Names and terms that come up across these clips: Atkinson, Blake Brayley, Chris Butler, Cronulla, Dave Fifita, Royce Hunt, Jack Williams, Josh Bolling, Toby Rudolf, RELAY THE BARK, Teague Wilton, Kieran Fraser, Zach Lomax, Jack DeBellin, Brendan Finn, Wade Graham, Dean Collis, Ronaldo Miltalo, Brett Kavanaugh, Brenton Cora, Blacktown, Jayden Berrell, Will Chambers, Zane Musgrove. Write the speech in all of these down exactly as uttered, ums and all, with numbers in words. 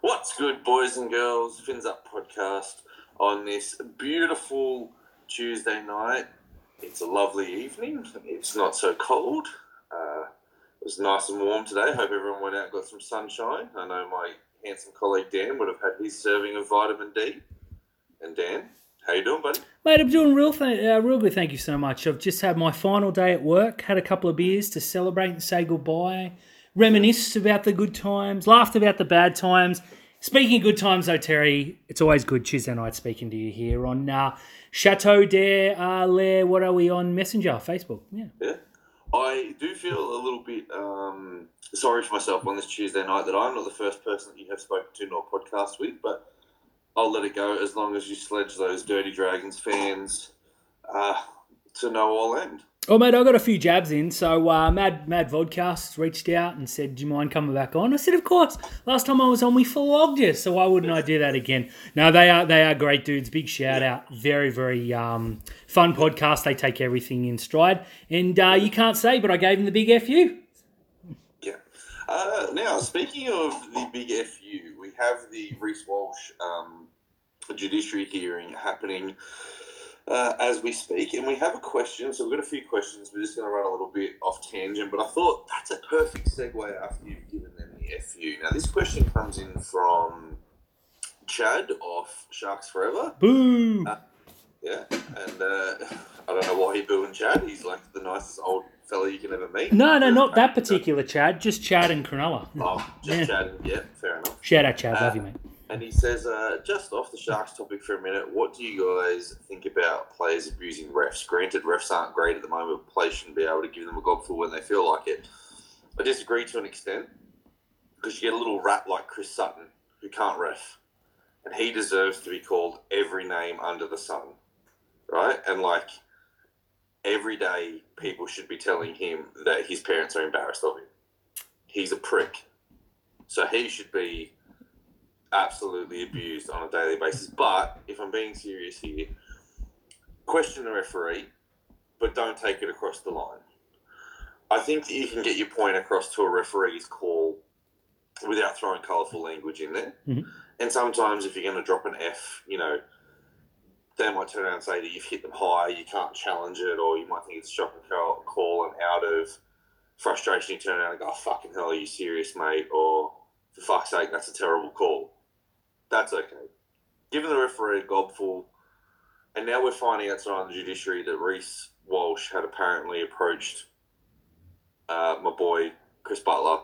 What's good, boys and girls? Fins Up podcast on this beautiful Tuesday night. It's a lovely evening. It's not so cold. Uh, it was nice and warm today. Hope everyone went out and got some sunshine. I know my handsome colleague Dan would have had his serving of vitamin D. And Dan, how you doing, buddy? Mate, I'm doing real, th- uh, real good. Thank you so much. I've just had my final day at work, had a couple of beers to celebrate and say goodbye. Reminisced about the good times, laughed about the bad times. Speaking of good times, though, Terry, it's always good Tuesday night speaking to you here on uh, Chateau d'Arlaire. What are we on? Messenger, Facebook. Yeah. Yeah. I do feel a little bit um, sorry for myself on this Tuesday night that I'm not the first person that you have spoken to nor podcast with, but I'll let it go as long as you sledge those Dirty Dragons fans uh, to no all end. Oh, mate, I got a few jabs in. So uh, Mad Mad Vodcasts reached out and said, do you mind coming back on? I said, of course. Last time I was on, we flogged you, so why wouldn't I do that again? No, they are they are great dudes. Big shout yeah. out. Very, very um, fun podcast. They take everything in stride. And uh, you can't say, but I gave them the big F U. Yeah. Uh, now, speaking of the big F U, we have the Reese Walsh um, Judiciary hearing happening Uh, as we speak, and we have a question, so we've got a few questions. We're just going to run a little bit off tangent, but I thought that's a perfect segue after you've given them the F U. Now, this question comes in from Chad of Sharks Forever. Boo! Uh, yeah, and uh, I don't know why you're booing Chad. He's like the nicest old fella you can ever meet. No, no, not that particular Chad, just Chad and Cronulla. Oh, just yeah. Chad, yeah, fair enough. Shout out, Chad, uh, love you, mate. And he says, uh, just off the Sharks topic for a minute, what do you guys think about players abusing refs? Granted, refs aren't great at the moment, but players shouldn't be able to give them a gobful when they feel like it. I disagree to an extent, because you get a little rat like Chris Sutton, who can't ref. And he deserves to be called every name under the sun, right? And, like, every day people should be telling him that his parents are embarrassed of him. He's a prick. So he should be absolutely abused on a daily basis. But if I'm being serious here, question the referee, but don't take it across the line. I think that you can get your point across to a referee's call without throwing colourful language in there. Mm-hmm. And sometimes if you're going to drop an F, you know, they might turn around and say that you've hit them high, you can't challenge it, or you might think it's a shocking call, and out of frustration you turn around and go, oh, fucking hell, are you serious, mate? Or, for fuck's sake, that's a terrible call. That's okay. Given the referee a gobful, and now we're finding out tonight on the Judiciary that Reese Walsh had apparently approached uh, my boy Chris Butler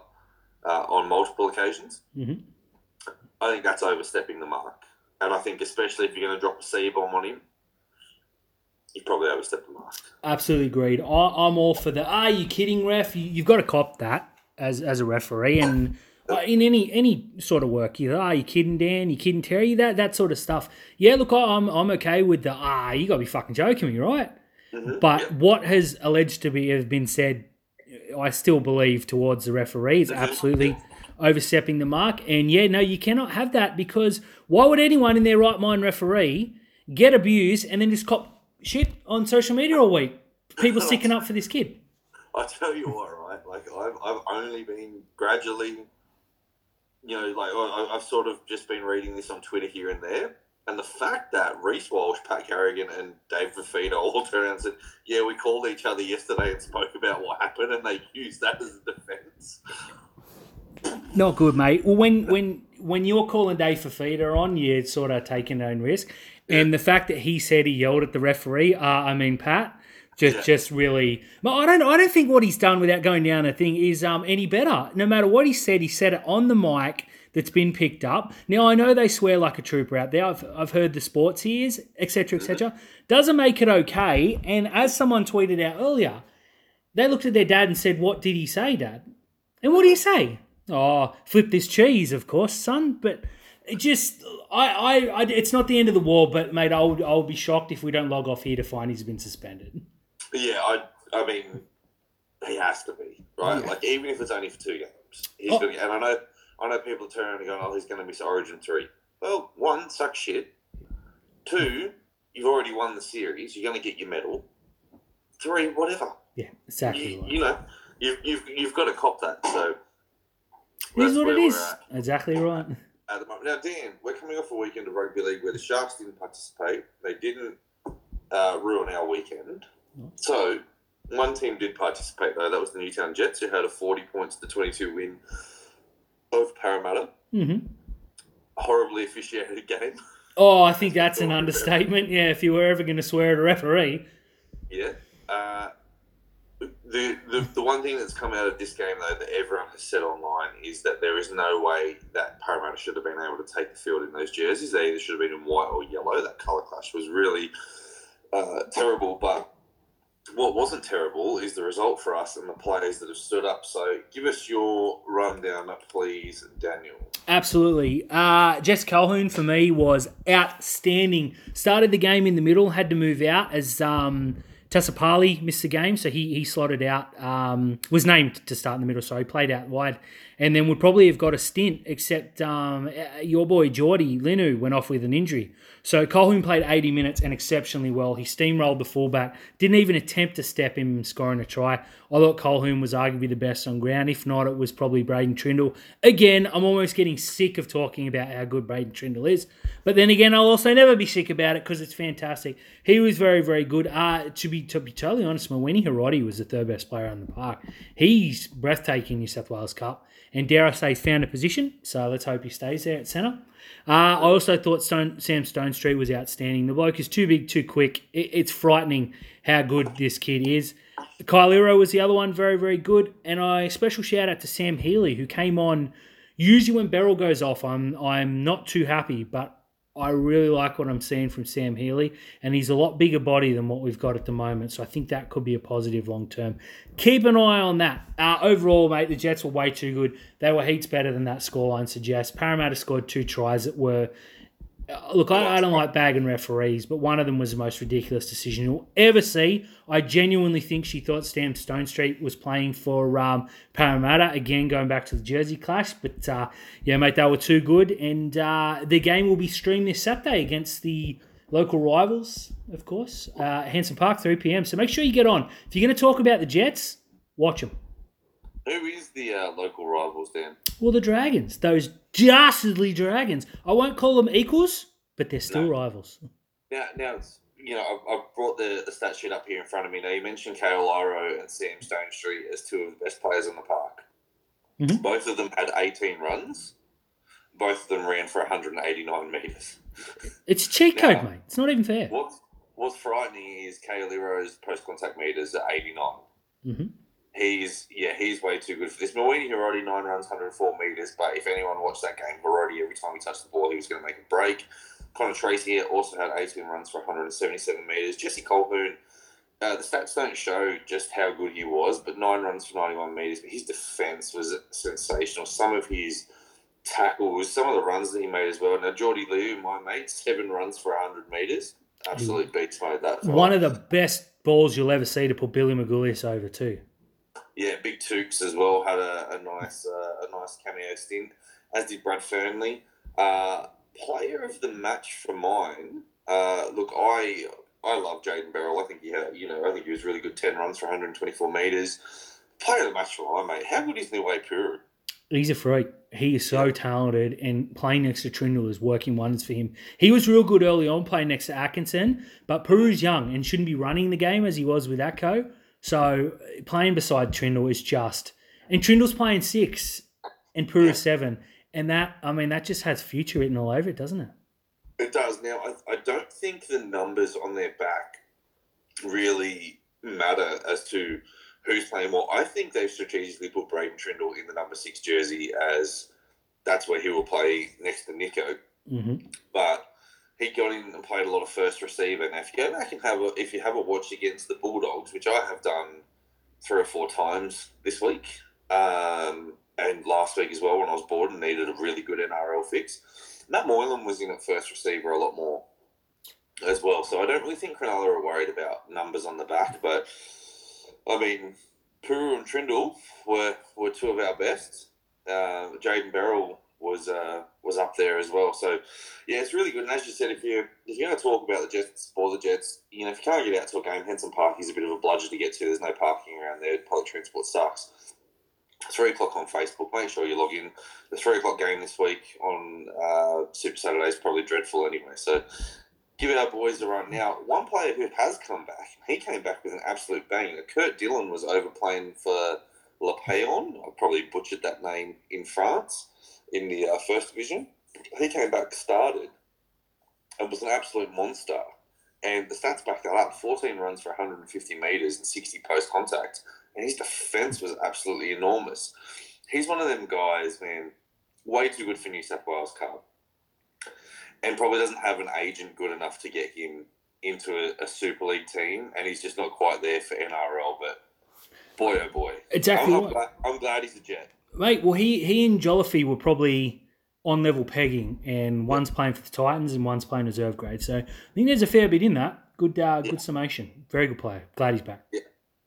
uh, on multiple occasions. Mm-hmm. I think that's overstepping the mark. And I think especially if you're going to drop a C-bomb on him, you've probably overstepped the mark. Absolutely agreed. I, I'm all for the, are you kidding, ref? You, you've got to cop that as, as a referee and Uh, in any any sort of work, you know, are you kidding, Dan? Are you kidding, Terry? That that sort of stuff. Yeah, look, I'm I'm okay with the ah. You gotta be fucking joking me, right? Mm-hmm. But yep. What has alleged to be have been said, I still believe towards the referee is absolutely overstepping the mark. And yeah, no, you cannot have that because why would anyone in their right mind referee get abused and then just cop shit on social media all week? People sticking up for this kid. I tell you what, right? Like I've I've only been gradually. You know, like I've sort of just been reading this on Twitter here and there, and the fact that Reese Walsh, Pat Carrigan, and Dave Fifita all turned around and said, "Yeah, we called each other yesterday and spoke about what happened," and they used that as a defence. Not good, mate. Well, when when when you're calling Dave Fifita on, you're sort of taking your own risk, and the fact that he said he yelled at the referee, uh, I mean Pat. Just, yeah. just really. Well, I don't. I don't think what he's done without going down a thing is um, any better. No matter what he said, he said it on the mic that's been picked up. Now I know they swear like a trooper out there. I've I've heard the sports ears, et cetera, et cetera. Doesn't make it okay. And as someone tweeted out earlier, they looked at their dad and said, "What did he say, Dad?" And what did he say? Oh, flip this cheese, of course, son. But it just, I, I, I it's not the end of the world. But mate, I'll I'll be shocked if we don't log off here to find he's been suspended. Yeah, I I mean, he has to be, right? Yeah. Like, even if it's only for two games. He's oh. gonna, and I know I know people turn around and go, oh, he's going to miss Origin three. Well, one, suck shit. Two, you've already won the series. You're going to get your medal. Three, whatever. Yeah, exactly. You, right. you know, you've, you've, you've got to cop that. So, here's what it is. Exactly right. at the moment. Now, Dan, we're coming off a weekend of rugby league where the Sharks didn't participate. They didn't uh, ruin our weekend. So one team did participate, though. That was the Newtown Jets, who had a forty points to twenty-two win over Parramatta. Mm-hmm. A horribly officiated game. Oh, I think that's an understatement. Yeah, if you were ever going to swear at a referee. Yeah. Uh, the, the the one thing that's come out of this game, though, that everyone has said online is that there is no way that Parramatta should have been able to take the field in those jerseys. They either should have been in white or yellow. That colour clash was really uh, terrible. But what wasn't terrible is the result for us and the players that have stood up. So give us your rundown, please, Daniel. Absolutely. Uh, Jesse Colquhoun, for me, was outstanding. Started the game in the middle, had to move out as um, Tassapali missed the game, so he he slotted out, um, was named to start in the middle, so he played out wide, and then would probably have got a stint, except um, your boy Geordie Linu went off with an injury. So Colquhoun played eighty minutes and exceptionally well. He steamrolled the fullback, didn't even attempt to step him scoring a try. I thought Colquhoun was arguably the best on ground. If not, it was probably Braydon Trindall. Again, I'm almost getting sick of talking about how good Braydon Trindall is. But then again, I'll also never be sick about it because it's fantastic. He was very, very good. Uh, to, be, to be totally honest, Mawene Hiroti was the third best player on the park. He's breathtaking in New South Wales Cup. And dare I say, found a position, so let's hope he stays there at centre. Uh, I also thought Stone, Sam Stonestreet was outstanding. The bloke is too big, too quick. It, it's frightening how good this kid is. Kyle Lero was the other one, very, very good. And a special shout-out to Sam Healy, who came on. Usually when Berrell goes off, I'm I'm not too happy, but I really like what I'm seeing from Sam Healy, and he's a lot bigger body than what we've got at the moment, so I think that could be a positive long-term. Keep an eye on that. Uh, overall, mate, the Jets were way too good. They were heaps better than that scoreline suggests. Parramatta scored two tries that were... Uh, look, I, I don't like bagging referees, but one of them was the most ridiculous decision you'll ever see. I genuinely think she thought Sam Stonestreet was playing for um, Parramatta, again, going back to the jersey clash. But, uh, yeah, mate, they were too good. And uh, the game will be streamed this Saturday against the local rivals, of course, uh, Hanson Park, three p.m. So make sure you get on. If you're going to talk about the Jets, watch them. Who is the uh, local rivals, Dan? Well, the Dragons, those dastardly Dragons. I won't call them equals, but they're still no. rivals. Now, now it's, you know, I've, I've brought the, the stat sheet up here in front of me. Now, you mentioned Kyle Lero and Sam Stonestreet as two of the best players in the park. Mm-hmm. Both of them had eighteen runs. Both of them ran for one hundred eighty-nine metres. It's a cheat now, code, mate. It's not even fair. What's, what's frightening is Kyle Lero's post-contact metres at eighty-nine. Mm-hmm. He's, yeah, he's way too good for this. Mawene Hiroti, nine runs, one hundred four metres, but if anyone watched that game, Hiroti, every time he touched the ball, he was going to make a break. Connor Tracy also had eighteen runs for one hundred seventy-seven metres. Jesse Colquhoun, uh, the stats don't show just how good he was, but nine runs for ninety-one metres, but his defence was sensational. Some of his tackles, some of the runs that he made as well. Now, Geordie Liu, my mate, seven runs for one hundred metres. Absolute beats mode that. One of the best balls you'll ever see to put Billy Magoulias over too. Yeah, Big Tukes as well had a, a nice uh, a nice cameo stint, as did Brad Fernley. Uh, player of the match for mine. Uh, look, I I love Jayden Berrell. I think he had, you know, I think he was really good. Ten runs for one hundred twenty-four metres. Player of the match for mine, mate. How good is Nicho Hynes? He's a freak. He is so talented, and playing next to Trindall is working wonders for him. He was real good early on playing next to Atkinson, but Peru's young and shouldn't be running the game as he was with Atco. So playing beside Trindall is just, and Trindall's playing six and Pura yeah. seven. And that, I mean, that just has future written all over it, doesn't it? It does. Now, I, I don't think the numbers on their back really matter as to who's playing more. I think they've strategically put Braydon Trindall in the number six jersey as that's where he will play next to Nicho. Mm-hmm. But he got in and played a lot of first receiver. Now, if you go back and have a, if you have a watch against the Bulldogs, which I have done three or four times this week, um, and last week as well when I was bored and needed a really good N R L fix, Matt Moylan was in at first receiver a lot more as well. So I don't really think Cronulla are worried about numbers on the back. But, I mean, Puru and Trindall were, were two of our best. Uh, Jayden Berrell was uh, was up there as well. So, yeah, it's really good. And as you said, if you're, if you're going to talk about the Jets or the Jets, you know, if you can't get out to a game, Hanson Park is a bit of a bludgeon to get to. There's no parking around there. Public transport sucks. Three o'clock on Facebook. Make sure you log in. The three o'clock game this week on uh, Super Saturday is probably dreadful anyway. So give it our boys a run now. One player who has come back, he came back with an absolute bang. Kurt Dillon was overplaying for Le Paon. I probably butchered that name in France in the uh, first division. He came back, started, and was an absolute monster. And the stats back that up. fourteen runs for one hundred fifty metres and sixty post contact. And his defence was absolutely enormous. He's one of them guys, man, way too good for New South Wales Cup. And probably doesn't have an agent good enough to get him into a, a Super League team. And he's just not quite there for N R L. But boy, oh boy. Exactly. I'm, glad, I'm glad he's a Jet. Mate, well, he, he and Jolliffe were probably on level pegging. And one's playing for the Titans and one's playing reserve grade. So I think there's a fair bit in that. Good, uh, yeah. good summation. Very good player. Glad he's back. Yeah.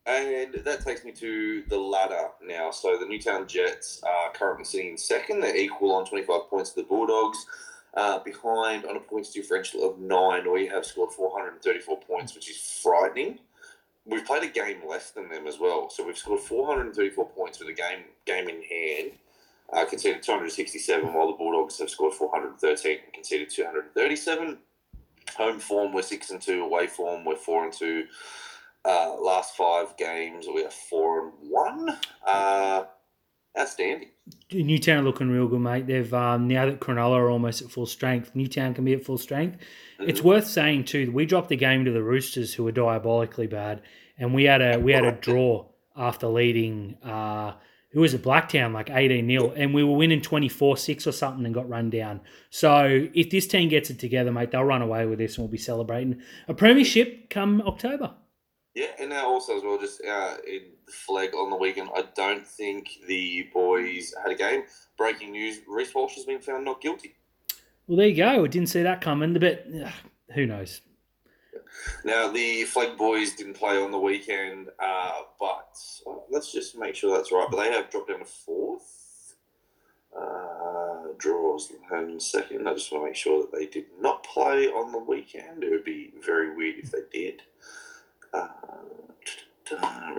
And that takes me to the ladder now. So the Newtown Jets are currently sitting in second. They're equal on twenty-five points to the Bulldogs, uh, behind on a points differential of nine. We have scored four hundred thirty-four points, which is frightening. We've played a game less than them as well. So we've scored four hundred thirty-four points with a game game in hand, uh, conceded two hundred sixty-seven, while the Bulldogs have scored four hundred thirteen and conceded two hundred thirty-seven. Home form, we're six and two. Away form, we're four and two. Uh, last five games, we are four and one. Uh, outstanding. Newtown looking real good, mate. They've um, now that Cronulla are almost at full strength, Newtown can be at full strength. Mm-hmm. It's worth saying too, we dropped the game to the Roosters, who were diabolically bad, and we had a we had a draw after leading. Uh, it was a Blacktown like eighteen nil, and we were winning twenty-four six or something and got run down. So if this team gets it together, mate, they'll run away with this, and we'll be celebrating a premiership come October. Yeah, and now also as well, just uh, in flag on the weekend, I don't think the boys had a game. Breaking news, Reese Walsh has been found not guilty. Well, there you go. I didn't see that coming, but uh, who knows? Now, the flag boys didn't play on the weekend, uh, but well, let's just make sure that's right. But they have dropped down to fourth. Uh, draws in second. I just want to make sure that they did not play on the weekend. It would be very weird if they did. Uh,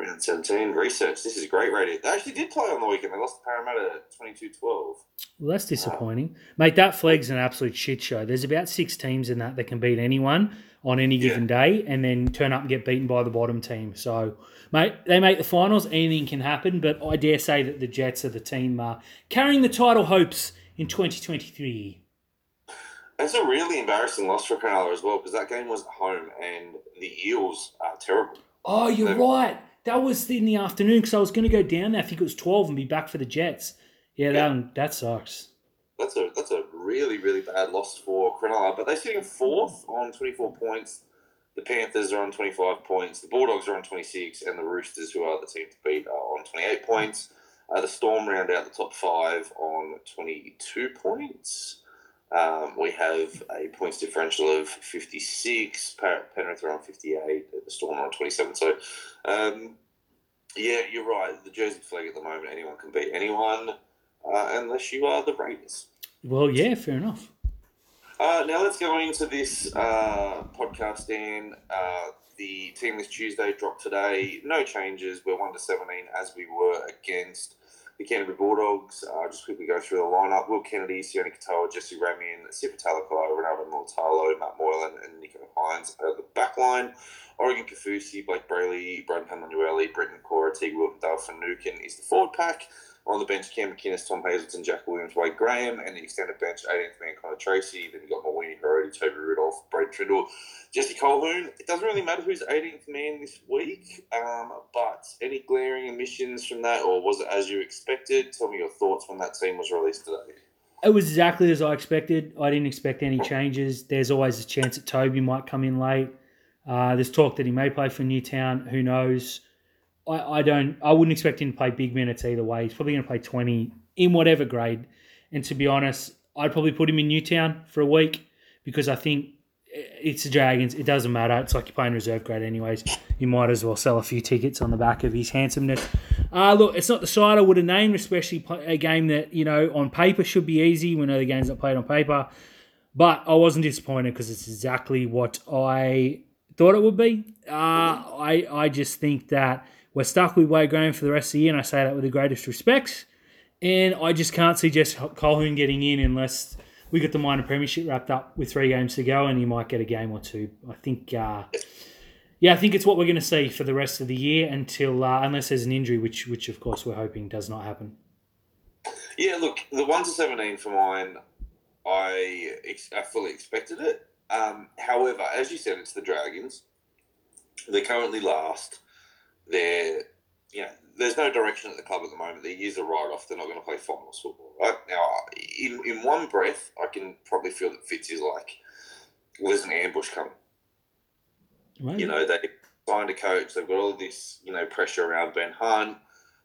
round seventeen, research. This is great radio. They actually did play on the weekend. They lost to Parramatta twenty-two twelve. Well, that's disappointing. Uh, Mate, that flag's an absolute shit show. There's about six teams in that that can beat anyone on any given yeah. day and then turn up and get beaten by the bottom team. So, mate, they make the finals. Anything can happen, but I dare say that the Jets are the team uh, carrying the title hopes in twenty twenty-three. That's a really embarrassing loss for Cronulla as well, because that game was at home and the Eels are terrible. Oh, you're They've... right. That was in the afternoon because I was going to go down there. I think it was twelve and be back for the Jets. Yeah, yeah. That, that sucks. That's a that's a really, really bad loss for Cronulla. But they're sitting fourth on twenty-four points. The Panthers are on twenty-five points. The Bulldogs are on twenty-six. And the Roosters, who are the team to beat, are on twenty-eight points. Uh, the Storm round out the top five on twenty-two points. Um, we have a points differential of fifty-six, Penrith are on fifty-eight, the Storm are on twenty-seven. So, um, yeah, you're right. The Jersey flag at the moment, anyone can beat anyone, uh, unless you are the Raiders. Well, yeah, fair enough. Uh, now let's go into this uh, podcast, Dan. Uh, the team this Tuesday dropped today. No changes. We're one to seventeen as we were against the Canterbury Bulldogs. I'll uh, just quickly go through the lineup. Will Kennedy, Sione Katoa, Jesse Ramian, Sifa Talakai, Ronaldo Miltalo, Matt Moylan, and Nicho Hynes at the back line. Oregon Kafusi, Blake Brayley, Braydon Trindall, Brenton Cora, Teague Wilton, Dale Finucane is the forward pack. On the bench, Cam McInnes, Tom Hazleton, Jack Williams, Wade Graham, and the extended bench, eighteenth man Connor Tracy. Then you got Mawene Hiroti, Toby Rudolf, Braydon Trindall, Jesse Colquhoun. It doesn't really matter who's eighteenth man this week, um, but any glaring omissions from that, or was it as you expected? Tell me your thoughts when that team was released today. It was exactly as I expected. I didn't expect any changes. There's always a chance that Toby might come in late. Uh, there's talk that he may play for Newtown. Who knows? I, I don't. I wouldn't expect him to play big minutes either way. He's probably going to play twenty in whatever grade. And to be honest, I'd probably put him in Newtown for a week because I think it's the Dragons. It doesn't matter. It's like you're playing reserve grade anyways. You might as well sell a few tickets on the back of his handsomeness. Uh, look, it's not the side I would have named, especially a game that, you know, on paper should be easy. We know the game's not played on paper. But I wasn't disappointed because it's exactly what I thought it would be. Uh, I I just think that We're stuck with Wade Graham for the rest of the year, and I say that with the greatest respect. And I just can't see Jesse Colquhoun getting in unless we get the minor premiership wrapped up with three games to go, and he might get a game or two. I think, uh, yeah, I think it's what we're going to see for the rest of the year until uh, unless there's an injury, which, which of course we're hoping does not happen. Yeah, look, the one to seventeen for mine, I ex- I fully expected it. Um, however, as you said, it's the Dragons. They're currently last. They're, you know, there's no direction at the club at the moment. Their year's a write-off. They're not going to play finals football, right? Now, in, in one breath, I can probably feel that Fitz is like, well, there's an ambush coming. Right. You know, they signed a coach. They've got all this, you know, pressure around Ben Hunt.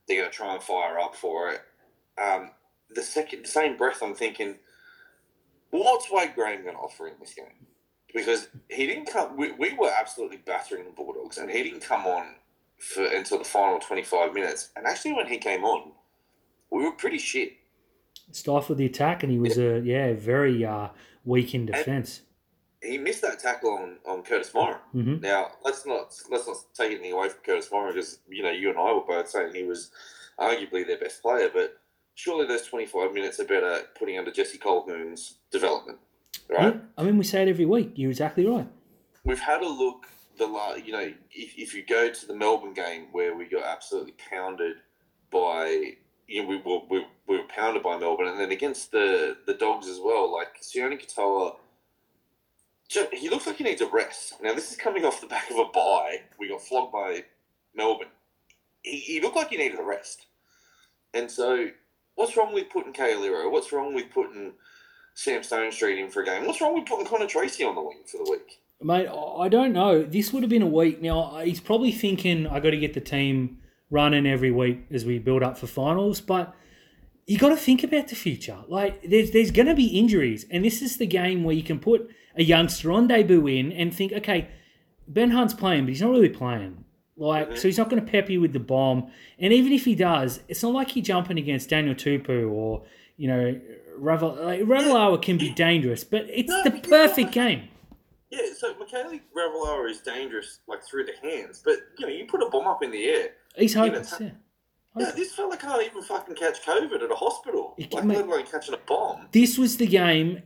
They're going to try and fire up for it. Um, the second, same breath, I'm thinking, well, what's Wade Graham going to offer in this game? Because he didn't come. We, we were absolutely battering the Bulldogs, and he didn't come on for until the final twenty-five minutes. And actually, when he came on, we were pretty shit. Stifled the attack, and he was yeah. a yeah very uh, weak in defence. He missed that tackle on, on Curtis Moore. Mm-hmm. Now let's not let's not take anything away from Curtis Moore, because you know you and I were both saying he was arguably their best player, but surely those twenty-five minutes are better putting under Jesse Colquhoun's development, right? I mean, we say it every week. You're exactly right. We've had a look, the you know, if, if you go to the Melbourne game where we got absolutely pounded by, you know, we were, we, we were pounded by Melbourne, and then against the, the Dogs as well, like Sione Katoa, he looks like he needs a rest. Now, this is coming off the back of a bye. We got flogged by Melbourne. He, he looked like he needed a rest. And so, what's wrong with putting Kyle Lero? What's wrong with putting Sam Stonestreet in for a game? What's wrong with putting Connor Tracy on the wing for the week? Mate, I don't know. This would have been a week. Now, he's probably thinking, I got to get the team running every week as we build up for finals. But you got to think about the future. Like, there's, there's going to be injuries. And this is the game where you can put a youngster on debut in and think, okay, Ben Hunt's playing, but he's not really playing. Like, mm-hmm. So he's not going to pep you with the bomb. And even if he does, it's not like he's jumping against Daniel Tupu or, you know, Ravel, like, Ravalawa can be dangerous, but it's no, the perfect yeah. game. Yeah, so Michaeli Ravalawa is dangerous, like, through the hands. But, you know, you put a bomb up in the air. He's hopeless, yeah. No, this fella can't even fucking catch COVID at a hospital. He can, like, let alone catching a bomb. This was the game.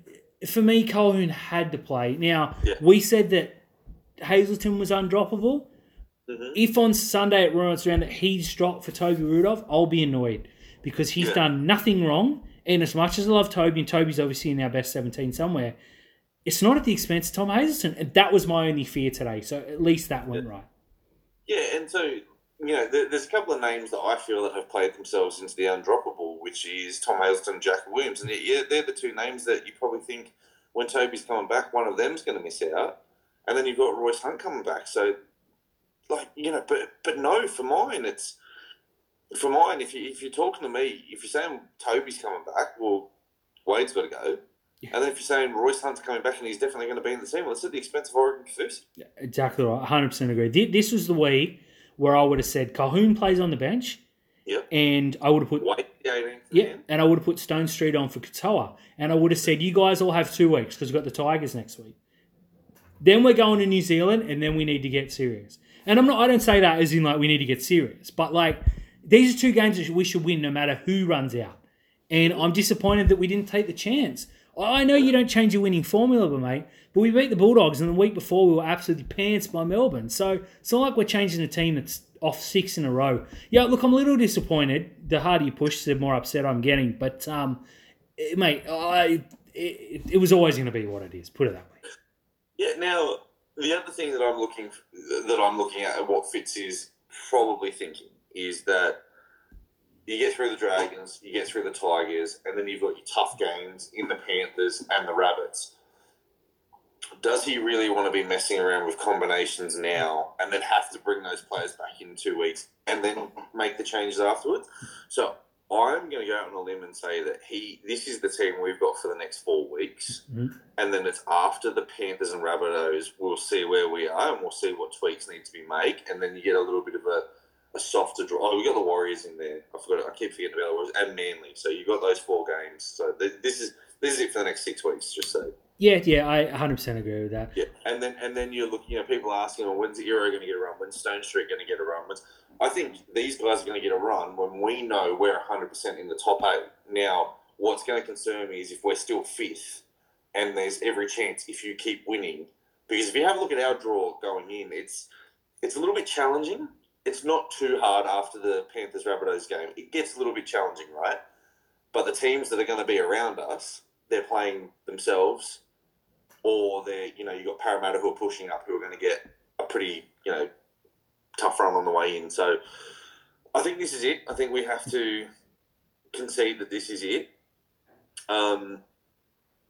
For me, Colquhoun had to play. Now, yeah. we said that Hazleton was undroppable. Mm-hmm. If on Sunday at Royal Round that he's dropped for Toby Rudolf, I'll be annoyed because he's yeah. done nothing wrong. And as much as I love Toby, and Toby's obviously in our best seventeen somewhere, it's not at the expense of Tom Hazleton. And that was my only fear today. So at least that went yeah. right. Yeah, and so, you know, there, there's a couple of names that I feel that have played themselves into the undroppable, which is Tom Hazleton and Jack Williams. And yeah, they're the two names that you probably think when Toby's coming back, one of them's going to miss out. And then you've got Royce Hunt coming back. So, like, you know, but but no, for mine, it's, for mine, if, you, if you're talking to me, if you're saying Toby's coming back, well, Wade's got to go. Yeah. And then if you're saying Royce Hunt's coming back and he's definitely going to be in the team, well, it's at the expense of Oregon Cafusi. Yeah, exactly right. one hundred percent agree. This was the way where I would have said Colquhoun plays on the bench. Yeah. And I would have put Wade, yeah, and I would have put Stonestreet on for Katoa. And I would have said, you guys all have two weeks because we've got the Tigers next week. Then we're going to New Zealand and then we need to get serious. And I'm not, I don't say that as in like we need to get serious, but like these are two games that we should win no matter who runs out. And I'm disappointed that we didn't take the chance. I know you don't change your winning formula, but mate, but we beat the Bulldogs and the week before we were absolutely pantsed by Melbourne. So it's not like we're changing a team that's off six in a row. Yeah, look, I'm a little disappointed. The harder you push, the more upset I'm getting. But um, it, mate, I, it, it was always going to be what it is. Put it that way. Yeah, now, the other thing that I'm looking that I'm looking at and what Fitz is probably thinking is that you get through the Dragons, you get through the Tigers, and then you've got your tough games in the Panthers and the Rabbits. Does he really want to be messing around with combinations now and then have to bring those players back in two weeks and then make the changes afterwards? So I'm going to go out on a limb and say that he. This is the team we've got for the next four weeks, mm-hmm. and then it's after the Panthers and Rabbitohs, we'll see where we are and we'll see what tweaks need to be made, and then you get a little bit of a, a softer draw. Oh, we got the Warriors in there. I forgot. I keep forgetting about the Warriors and Manly. So you've got those four games. So th- this is this is it for the next six weeks. Just so. Yeah, yeah, I one hundred percent agree with that. Yeah, and then and then you're looking. You know, people asking, well, when's the Euro going to get a run? When's Stonestreet going to get a run? When's I think these guys are going to get a run when we know we're one hundred percent in the top eight. Now, what's going to concern me is if we're still fifth, and there's every chance if you keep winning. Because if you have a look at our draw going in, it's it's a little bit challenging. It's not too hard after the Panthers-Rabbitohs game. It gets a little bit challenging, right? But the teams that are going to be around us, they're playing themselves, or they're, you know, you've got Parramatta who are pushing up, who are going to get a pretty, you know, tough run on the way in. So I think this is it. I think we have to concede that this is it. Um,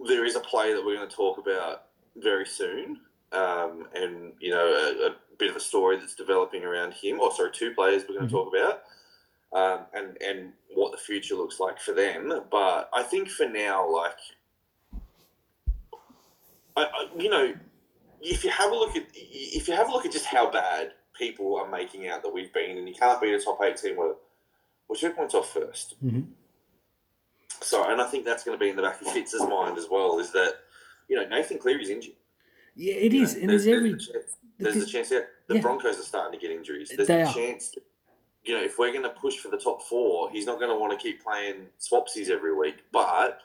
there is a play that we're going to talk about very soon, um, and, you know, a, a bit of a story that's developing around him. Oh, sorry, two players we're going to talk about, um, and, and what the future looks like for them. But I think for now, like, I, I, you know, if you have a look at if you have a look at just how bad people are making out that we've been, and you can't beat a top eight team, we're, we're two points off first. Mm-hmm. So, and I think that's going to be in the back of Fitz's mind as well, is that, you know, Nathan Cleary's injured. Yeah, it you is. Know, and there's, there's every... There's a chance, there's this, a chance that the yeah. Broncos are starting to get injuries. There's they a are. chance, that, you know, if we're going to push for the top four, he's not going to want to keep playing swapsies every week. But,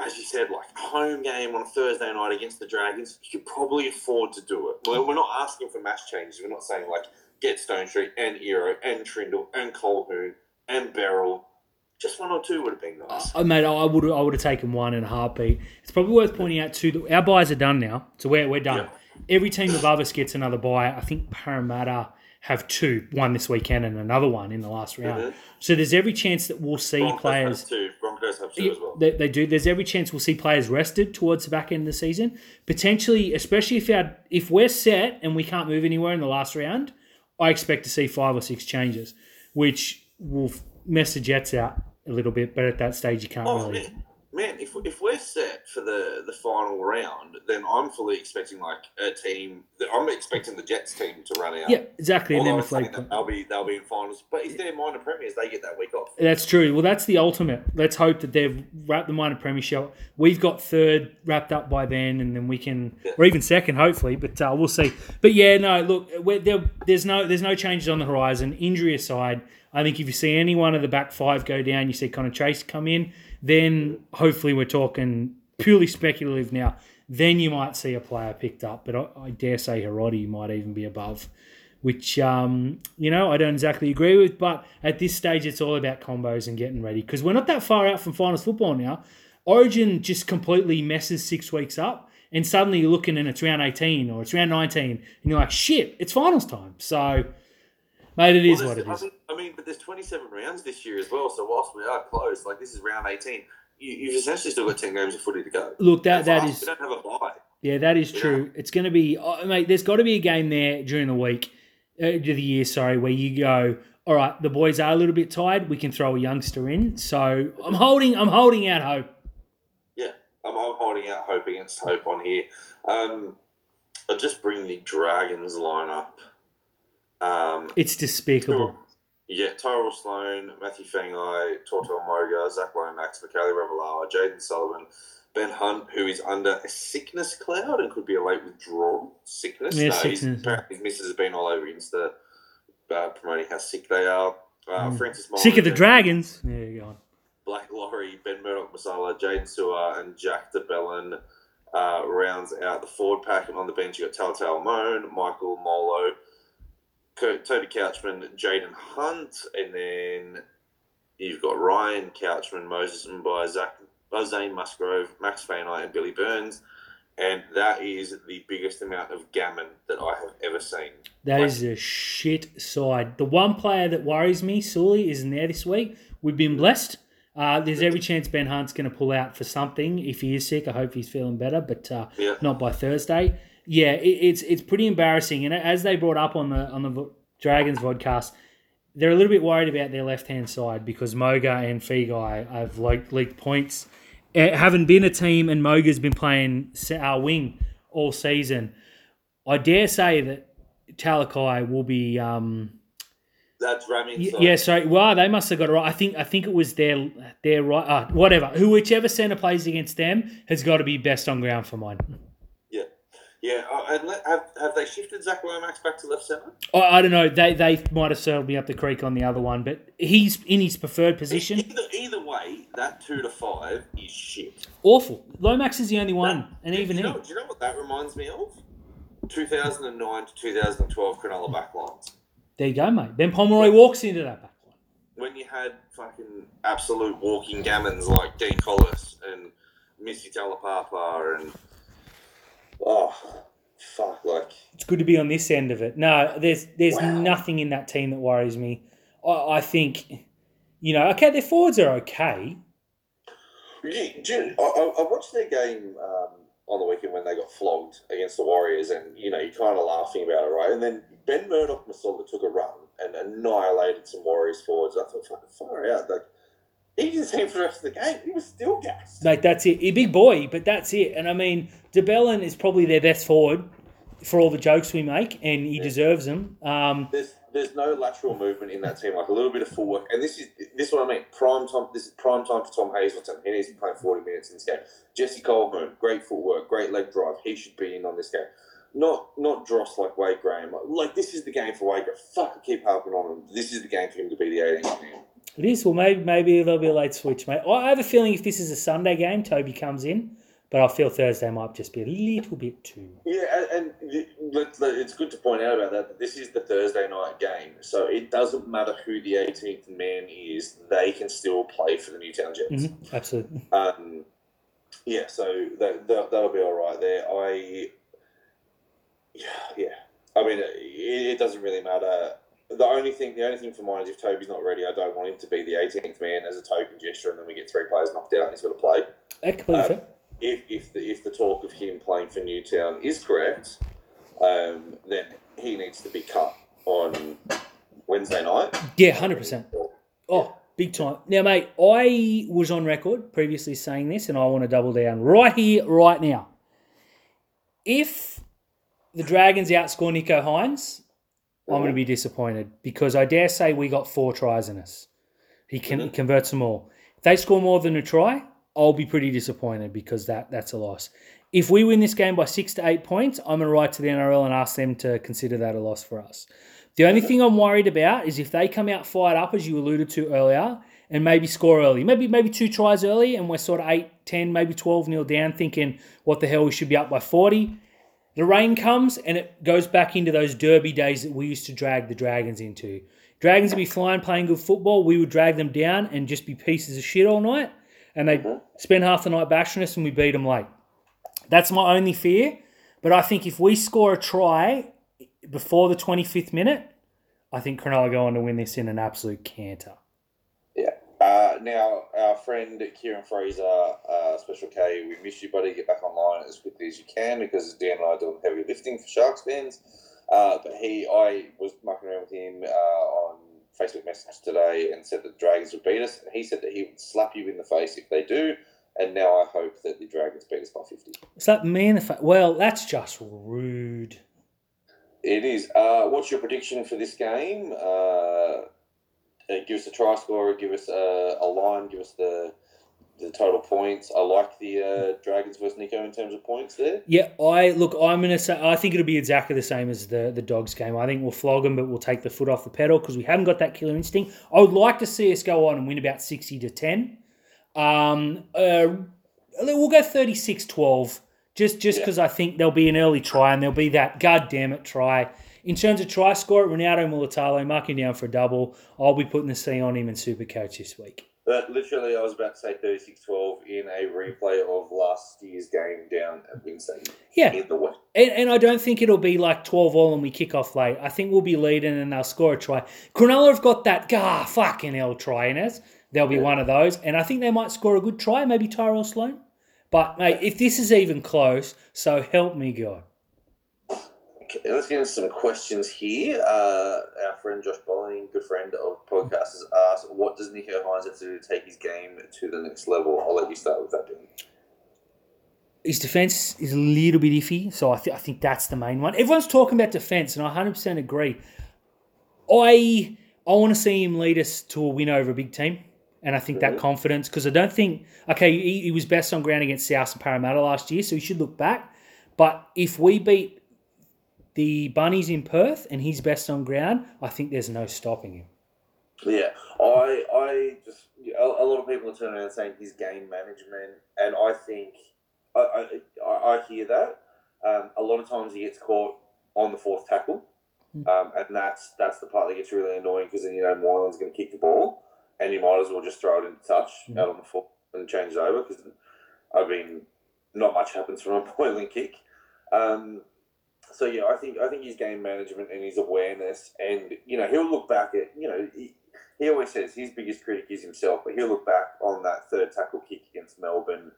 as you said, like, home game on a Thursday night against the Dragons, you could probably afford to do it. Well, we're not asking for mass changes. We're not saying, like, get Stonestreet and Hero and Trindall and Colquhoun and Berrell. Just one or two would have been nice. Oh, mate, I would I would have taken one in a heartbeat. It's probably worth pointing out, too, that our buys are done now. So we're, we're done. Yeah. Every team above us gets another buy. I think Parramatta have two, one this weekend and another one in the last round. Mm-hmm. So there's every chance that we'll see Broncos players... Have two. Broncos have two as well. They, they do. There's every chance we'll see players rested towards the back end of the season. Potentially, especially if our, if we're set and we can't move anywhere in the last round, I expect to see five or six changes, which will mess the Jets out a little bit, but at that stage you can't oh, really. Man, man, if if we're set for the, the final round, then I'm fully expecting like a team. That I'm expecting the Jets team to run out. Yeah, exactly. Although and then if they'll be they'll be in finals. But if they're minor premiers, they get that week off. That's true. Well, that's the ultimate. Let's hope that they've wrapped the minor premiership. We've got third wrapped up by then, and then we can, yeah. or even second, hopefully. But uh, we'll see. But yeah, no. Look, we're, there, there's no there's no changes on the horizon. Injury aside. I think if you see any one of the back five go down, you see Connor Tracy come in, then hopefully we're talking purely speculative now. Then you might see a player picked up, but I, I dare say Hiroti might even be above, which, um, you know, I don't exactly agree with. But at this stage, it's all about combos and getting ready because we're not that far out from finals football now. Origin just completely messes six weeks up and suddenly you're looking and it's round eighteen or it's round nineteen and you're like, shit, it's finals time. So... Mate, it is well, what it is. I mean, but there's twenty-seven rounds this year as well, so whilst we are close, like this is round eighteen, you, you've essentially still got ten games of footy to go. Look, that, that is... We don't have a bye. Yeah, that is true. Yeah. It's going to be... Oh, mate, there's got to be a game there during the week, uh, the year, sorry, where you go, all right, the boys are a little bit tired, we can throw a youngster in, so I'm holding I'm holding out hope. Yeah, I'm, I'm holding out hope against hope on here. Um, I'll just bring the Dragons line up. Um, it's despicable. Yeah, Tyrell Sloan, Matthew Fangai, Tortel Moga, Zach Lomax, Macaulay Ravalawa, Jaden Sullivan, Ben Hunt, who is under a sickness cloud and could be a late withdrawal sickness. Yeah, no, sickness. Apparently his missus has been all over Insta uh, promoting how sick they are. Uh, mm. Francis Moylan, sick of the ben Dragons. There yeah, you go. Black Laurie, Ben Murdoch-Masala, Jaden Sewer, and Jack DeBellin uh, rounds out the forward pack. And on the bench, you've got Talatau Moan, Michael Molo, Toby Couchman, Jaden Hunt, and then you've got Ryan Couchman, Moses Mbai, Zach, Zane Musgrove, Max Fainai, and Billy Burns. And that is the biggest amount of gammon that I have ever seen. That like, is a shit side. The one player that worries me, Sully, isn't there this week. We've been blessed. Uh, there's every chance Ben Hunt's going to pull out for something. If he is sick, I hope he's feeling better, but uh, yeah. not by Thursday. Yeah, it, it's it's pretty embarrassing, and as they brought up on the on the Dragons podcast, they're a little bit worried about their left hand side because Moga and Figai have like leaked points, it, haven't been a team, and Moga's been playing our wing all season. I dare say that Talakai will be. Um, That's Ramin's side. Yeah, so wow, they must have got it right. I think I think it was their their right. Uh, whatever, who whichever centre plays against them has got to be best on ground for mine. Yeah, have, have they shifted Zach Lomax back to left centre? Oh, I don't know. They they might have sailed me up the creek on the other one, but he's in his preferred position. Either, either way, that two to five is shit. Awful. Lomax is the only one, no, and even him. Know, do you know what that reminds me of? two thousand nine to two thousand twelve Cronulla backlines. There you go, mate. Ben Pomeroy walks into that backline. When you had fucking absolute walking gammons like Dean Collis and Missy Talapapa and... Oh, fuck, like... It's good to be on this end of it. No, there's there's wow. nothing in that team that worries me. I, I think, you know, okay, their forwards are okay. Yeah, Jim, I, I watched their game um, on the weekend when they got flogged against the Warriors and, you know, you're kind of laughing about it, right? And then Ben Murdoch-Massola took a run and annihilated some Warriors forwards. I thought, fucking far out, like... He just hit for the rest of the game. He was still gassed. Like, that's it. He's a big boy, but that's it. And, I mean, DeBellin is probably their best forward for all the jokes we make, and he yeah. deserves them. Um, there's there's no lateral movement in that team, like a little bit of footwork. And this is this is what I mean. Prime time. This is prime time for Tom Hazleton. He needs to play forty minutes in this game. Jesse Colquhoun, great footwork, great leg drive. He should be in on this game. Not not dross like Wade Graham. Like, like this is the game for Wade Graham. Fuck, I keep harping on him. This is the game for him to be the eighteenth man. It is. Well, maybe maybe there'll be a late switch, mate. I have a feeling if this is a Sunday game, Toby comes in, but I feel Thursday might just be a little bit too... Yeah, and, and it's good to point out about that, that this is the Thursday night game, so it doesn't matter who the eighteenth man is, they can still play for the Newtown Jets. Mm-hmm, absolutely. Um, yeah, so that, that, that'll be all right there. I... Yeah, yeah. I mean, it, it doesn't really matter... The only thing, the only thing for mine is if Toby's not ready, I don't want him to be the eighteenth man as a token gesture, and then we get three players knocked out and he's got to play. Excellent. Um, if if the if the talk of him playing for Newtown is correct, um, then he needs to be cut on Wednesday night. Yeah, hundred percent. Oh, big time. Now, mate, I was on record previously saying this, and I want to double down right here, right now. If the Dragons outscore Nicho Hynes, I'm going to be disappointed because I dare say we got four tries in us. He can mm-hmm. converts them all. If they score more than a try, I'll be pretty disappointed because that that's a loss. If we win this game by six to eight points, I'm going to write to the N R L and ask them to consider that a loss for us. The only thing I'm worried about is if they come out fired up, as you alluded to earlier, and maybe score early. Maybe maybe two tries early and we're sort of eight, ten, maybe twelve nil down thinking, what the hell, we should be up by forty. The rain comes and it goes back into those derby days that we used to drag the Dragons into. Dragons would be flying, playing good football. We would drag them down and just be pieces of shit all night. And they'd spend half the night bashing us and we beat them late. That's my only fear. But I think if we score a try before the twenty-fifth minute, I think Cronulla go on to win this in an absolute canter. Yeah. Uh, now, our friend Kieran Fraser, uh, Special K, we miss you, buddy. Get back online as quickly as you can because Dan and I are doing heavy lifting for Sharks fans. Uh, but he, I was mucking around with him uh, on Facebook Message today and said that the Dragons would beat us. And he said that he would slap you in the face if they do. And now I hope that the Dragons beat us by fifty. Slap me in the face? Well, that's just rude. It is. Uh, what's your prediction for this game? Uh... Uh, give us a try scorer, give us a, a line, give us the the total points. I like the uh, Dragons versus Nicho in terms of points there. Yeah, I look, I'm going to say, I think it'll be exactly the same as the, the Dogs game. I think we'll flog them, but we'll take the foot off the pedal because we haven't got that killer instinct. I would like to see us go on and win about sixty to ten. Um, uh, we'll go thirty-six twelve just just because yeah. I think there'll be an early try and there'll be that goddamn it try. In terms of try scorer, Ronaldo Miltalo, marking down for a double. I'll be putting the C on him in Supercoach this week. But literally, I was about to say thirty-six twelve in a replay of last year's game down at Wednesday. Yeah. In the way. And, and I don't think it'll be like twelve all and we kick off late. I think we'll be leading and they'll score a try. Cronulla have got that, gah, fucking hell try in us. There'll be yeah. one of those. And I think they might score a good try, maybe Tyrell Sloan. But, mate, if this is even close, so help me God. Let's get into some questions here. Uh, our friend Josh Bolling, good friend of podcasts, has asked, what does Nicho Hynes have to do to take his game to the next level? I'll let you start with that, Ben. His defence is a little bit iffy, so I, th- I think that's the main one. Everyone's talking about defence, and I one hundred percent agree. I I want to see him lead us to a win over a big team, and I think mm-hmm. that confidence, because I don't think, okay, he, he was best on ground against South and Parramatta last year, so he should look back. But if we beat the Bunnies in Perth and he's best on ground, I think there's no stopping him. Yeah, I I just a, a lot of people are turning around and saying his game management, and I think I I, I hear that. Um, a lot of times he gets caught on the fourth tackle, um, and that's that's the part that gets really annoying, because then you know Moylan's going to kick the ball, and you might as well just throw it into touch mm-hmm. out on the foot and change it over, because I mean not much happens from a Moylan kick. Um, So yeah, I think I think his game management and his awareness, and you know he'll look back at you know he, he always says his biggest critic is himself, but he'll look back on that third tackle kick against Melbourne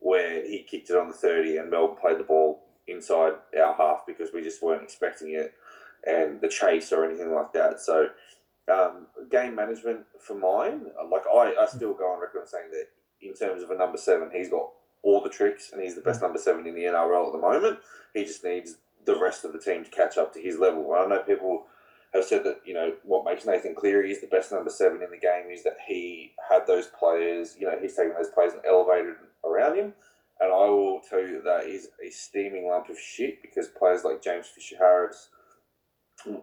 where he kicked it on the thirty and Melbourne played the ball inside our half because we just weren't expecting it, and the chase or anything like that. So um, game management for mine, like I, I still go on record saying that in terms of a number seven, he's got all the tricks and he's the best number seven in the N R L at the moment. He just needs the rest of the team to catch up to his level. I know people have said that, you know, what makes Nathan Cleary is the best number seven in the game is that he had those players, you know, he's taken those players and elevated around him. And I will tell you that is a steaming lump of shit, because players like James Fisher-Harris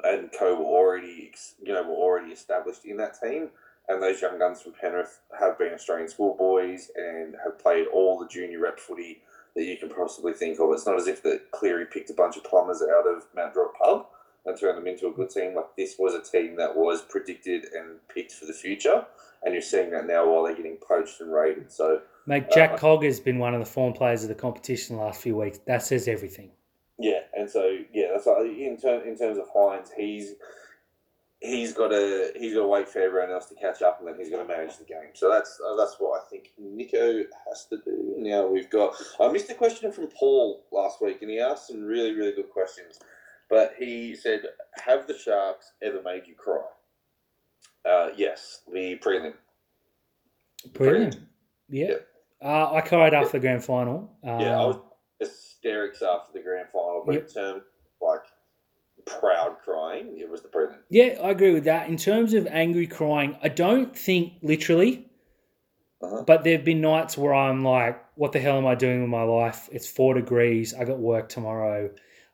and co were already, you know, were already established in that team. And those young guns from Penrith have been Australian schoolboys and have played all the junior rep footy that you can possibly think of. It's not as if that Cleary picked a bunch of plumbers out of Mount Druitt Pub and turned them into a good team. Like, this was a team that was predicted and picked for the future, and you're seeing that now while they're getting poached and raided. So, mate, Jack uh, Cogger has been one of the form players of the competition the last few weeks. That says everything. Yeah, and so yeah, that's like, in ter- in terms of Hynes, he's he's got to he's got to wait for everyone else to catch up, and then he's got to manage the game. So that's uh, that's what I think Nicho has to do. Now we've got. I missed a question from Paul last week, and he asked some really really good questions. But he said, "Have the Sharks ever made you cry?" Uh, yes, the prelim. Prelim, prelim. yeah. Yep. Uh, I cried after yep. the grand final. Um, yeah, I was hysterics after the grand final, but yep. in terms of, like, proud crying, it was the prelim. Yeah, I agree with that. In terms of angry crying, I don't think literally, uh-huh. but there have been nights where I'm like, what the hell am I doing with my life? It's four degrees. I got work tomorrow.